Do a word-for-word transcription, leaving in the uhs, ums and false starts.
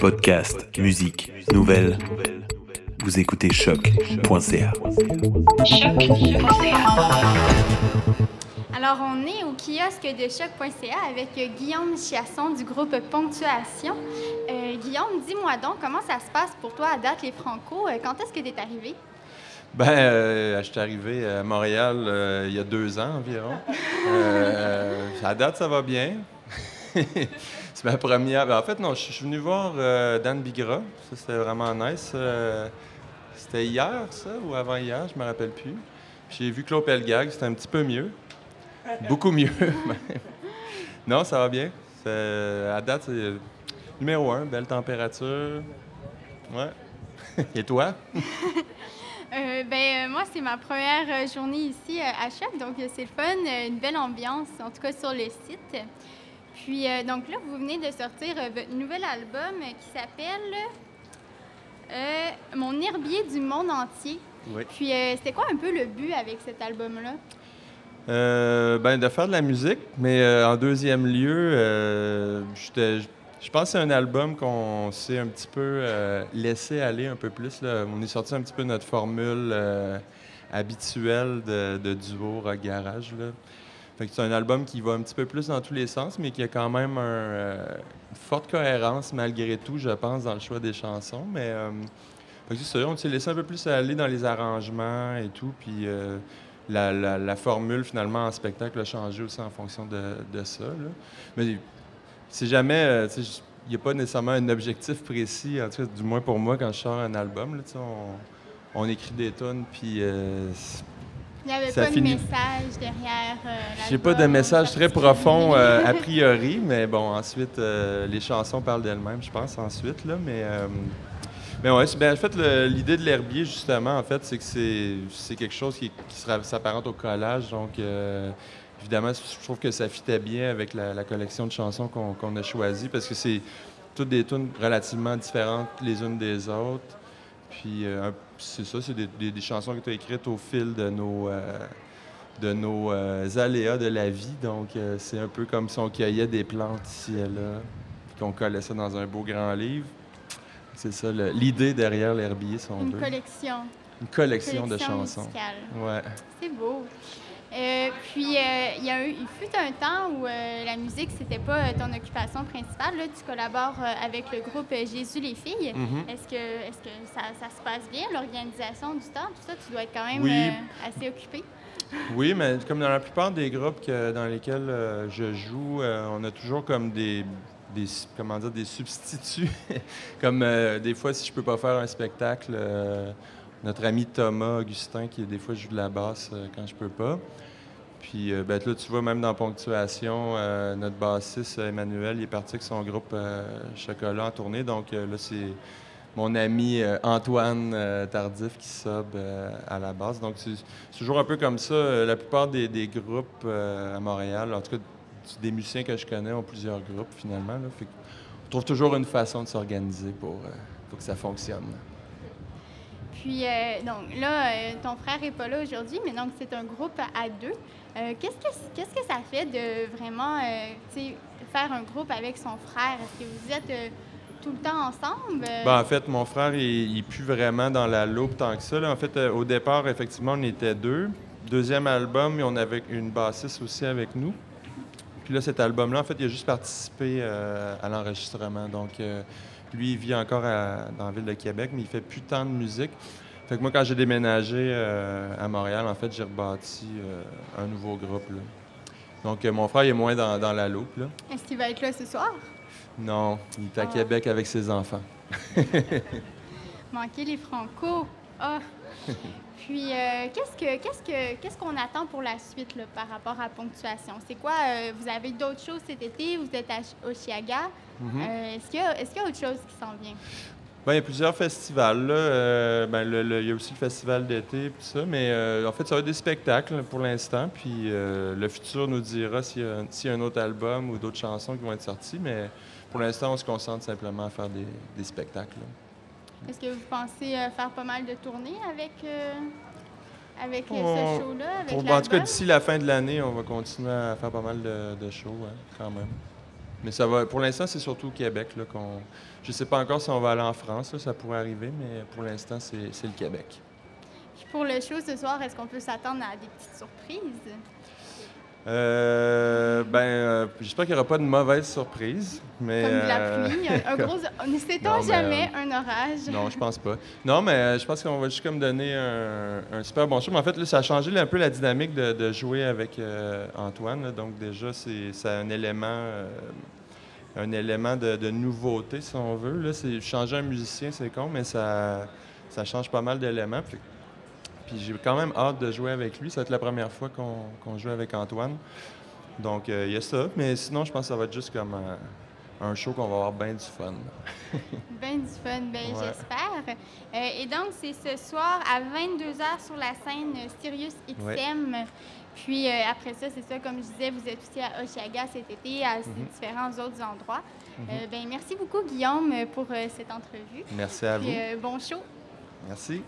Podcast, musique, nouvelles, vous écoutez choc point c a. Alors on est au kiosque de choc point c a avec Guillaume Chiasson du groupe Ponctuation. Euh, Guillaume, dis-moi donc, comment ça se passe pour toi à date les Franco? Quand est-ce que tu es arrivé? Ben, euh, je suis arrivé à Montréal euh, il y a deux ans environ. euh, à date, ça va bien. C'est ma première. En fait, non, je suis venu voir euh, Dan Bigras. Ça, c'était vraiment nice. Euh, c'était hier, ça, ou avant-hier, je ne me rappelle plus. Puis j'ai vu Claude Pelgag, c'était un petit peu mieux. Beaucoup mieux. Non, ça va bien. C'est, à date, c'est numéro un, belle température. Ouais. Et toi? Euh, ben, euh, moi, c'est ma première journée ici euh, à Choc, donc c'est le fun, une belle ambiance, en tout cas sur le site. Puis, euh, donc là, vous venez de sortir euh, votre nouvel album euh, qui s'appelle euh, « Mon herbier du monde entier ». Oui. Puis, euh, c'était quoi un peu le but avec cet album-là? Euh, ben, de faire de la musique, mais euh, en deuxième lieu, euh, j'étais... Je pense que c'est un album qu'on s'est un petit peu euh, laissé aller un peu plus, là. On est sorti un petit peu de notre formule euh, habituelle de, de duo rock garage, là. Fait que c'est un album qui va un petit peu plus dans tous les sens, mais qui a quand même un, euh, une forte cohérence malgré tout, je pense, dans le choix des chansons. Mais euh, fait que c'est sûr, on s'est laissé un peu plus aller dans les arrangements et tout, puis euh, la, la, la formule finalement en spectacle a changé aussi en fonction de, de ça, là. Mais, c'est jamais, il n'y a pas nécessairement un objectif précis, en tout cas, du moins pour moi, quand je sors un album, là, on, on écrit des tonnes, puis euh, il n'y avait ça pas finit... de message derrière euh, l'album. J'ai pas de message très profond euh, a priori, mais bon, ensuite, euh, les chansons parlent d'elles-mêmes, je pense, ensuite, là, mais... Euh, mais ouais, ben, en fait, le, l'idée de l'herbier, justement, en fait, c'est que c'est, c'est quelque chose qui, qui s'apparente au collage, donc... Euh, Évidemment, je trouve que ça fitait bien avec la, la collection de chansons qu'on, qu'on a choisies, parce que c'est toutes des tunes relativement différentes les unes des autres. Puis euh, c'est ça, c'est des, des, des chansons qui ont été écrites au fil de nos, euh, de nos euh, aléas de la vie. Donc euh, c'est un peu comme si on cueillait des plantes ici et là, puis qu'on collait ça dans un beau grand livre. C'est ça, le, l'idée derrière l'herbier, si on veut. Une collection. Une collection. Une collection de chansons. Musicale. Ouais. C'est beau. Euh, puis, il euh, y a eu, il fut un temps où euh, la musique, c'était pas ton occupation principale. Là, tu collabores euh, avec le groupe Jésus, les filles. Mm-hmm. Est-ce que, est-ce que ça, ça se passe bien, l'organisation du temps? Tout ça, tu dois être quand même oui. euh, assez occupé. Oui, mais comme dans la plupart des groupes que, dans lesquels euh, je joue, euh, on a toujours comme des... Des, comment dire, des substituts. Comme euh, des fois, si je peux pas faire un spectacle... Euh, Notre ami Thomas-Augustin, qui des fois joue de la basse euh, quand je peux pas. Puis euh, ben, là, tu vois, même dans Ponctuation, euh, notre bassiste Emmanuel, il est parti avec son groupe euh, Chocolat en tournée. Donc euh, là, c'est mon ami euh, Antoine euh, Tardif qui sub euh, à la basse. Donc c'est, c'est toujours un peu comme ça. La plupart des, des groupes euh, à Montréal, en tout cas des musiciens que je connais, ont plusieurs groupes finalement, là. Fait qu'on trouve toujours une façon de s'organiser pour, euh, pour que ça fonctionne. Puis, euh, donc là, euh, ton frère n'est pas là aujourd'hui, mais donc c'est un groupe à deux. Euh, qu'est-ce, que, qu'est-ce que ça fait de vraiment euh, faire un groupe avec son frère? Est-ce que vous êtes euh, tout le temps ensemble? Euh... Ben, en fait, mon frère, il n'est plus vraiment dans la loupe tant que ça, là. En fait, euh, au départ, effectivement, on était deux. Deuxième album, on avait une bassiste aussi avec nous. Puis là, cet album-là, en fait, il a juste participé euh, à l'enregistrement. Donc, euh, lui, il vit encore à, dans la ville de Québec, mais il fait plus tant de musique. Fait que moi, quand j'ai déménagé euh, à Montréal, en fait, j'ai rebâti euh, un nouveau groupe, là. Donc, euh, mon frère, il est moins dans, dans la loupe, là. Est-ce qu'il va être là ce soir? Non, il est à ah. Québec avec ses enfants. Manquer les Franco! Ah! Oh. Puis, euh, qu'est-ce que, qu'est-ce que, qu'est-ce qu'on attend pour la suite, là, par rapport à Ponctuation? C'est quoi? Euh, vous avez d'autres choses cet été? Vous êtes à Oshiaga. Mm-hmm. Euh, est-ce qu'il y a, est-ce qu'il y a autre chose qui s'en vient? Bien, il y a plusieurs festivals, là. Euh, bien, le, le, il y a aussi le festival d'été, puis ça. Mais euh, en fait, ça va être des spectacles pour l'instant. Puis, euh, le futur nous dira s'il y a, s'il y a un autre album ou d'autres chansons qui vont être sorties. Mais pour l'instant, on se concentre simplement à faire des, des spectacles, là. Est-ce que vous pensez euh, faire pas mal de tournées avec, euh, avec on, ce show-là, avec on, l'album? En tout cas, d'ici la fin de l'année, on va continuer à faire pas mal de, de shows, hein, quand même. Mais ça va, pour l'instant, c'est surtout au Québec là, qu'on... Je ne sais pas encore si on va aller en France, là, ça pourrait arriver, mais pour l'instant, c'est, c'est le Québec. Puis pour le show ce soir, est-ce qu'on peut s'attendre à des petites surprises? Euh, ben, euh, j'espère qu'il n'y aura pas de mauvaise surprise. Mais, comme de la euh, pluie, un, un gros... N'étant jamais euh, un orage. Non, je pense pas. Non, mais je pense qu'on va juste comme donner un, un super bon show. Mais en fait, là, ça a changé là, un peu la dynamique de, de jouer avec euh, Antoine. Là. Donc déjà, c'est, c'est un élément, euh, un élément de, de nouveauté, si on veut. Là, c'est, changer un musicien, c'est con, mais ça, ça change pas mal d'éléments. Puis, Puis j'ai quand même hâte de jouer avec lui. Ça va être la première fois qu'on, qu'on joue avec Antoine. Donc, il euh, y a ça. Mais sinon, je pense que ça va être juste comme euh, un show qu'on va avoir bien du fun. Bien du fun, bien ouais. J'espère. Euh, et donc, c'est ce soir à vingt-deux heures sur la scène Sirius X M. Ouais. Puis euh, après ça, c'est ça, comme je disais, vous êtes aussi à Oshiaga cet été, à mm-hmm. différents autres endroits. Mm-hmm. euh, ben, merci beaucoup, Guillaume, pour euh, cette entrevue. Merci à Puis, vous. Euh, bon show. Merci.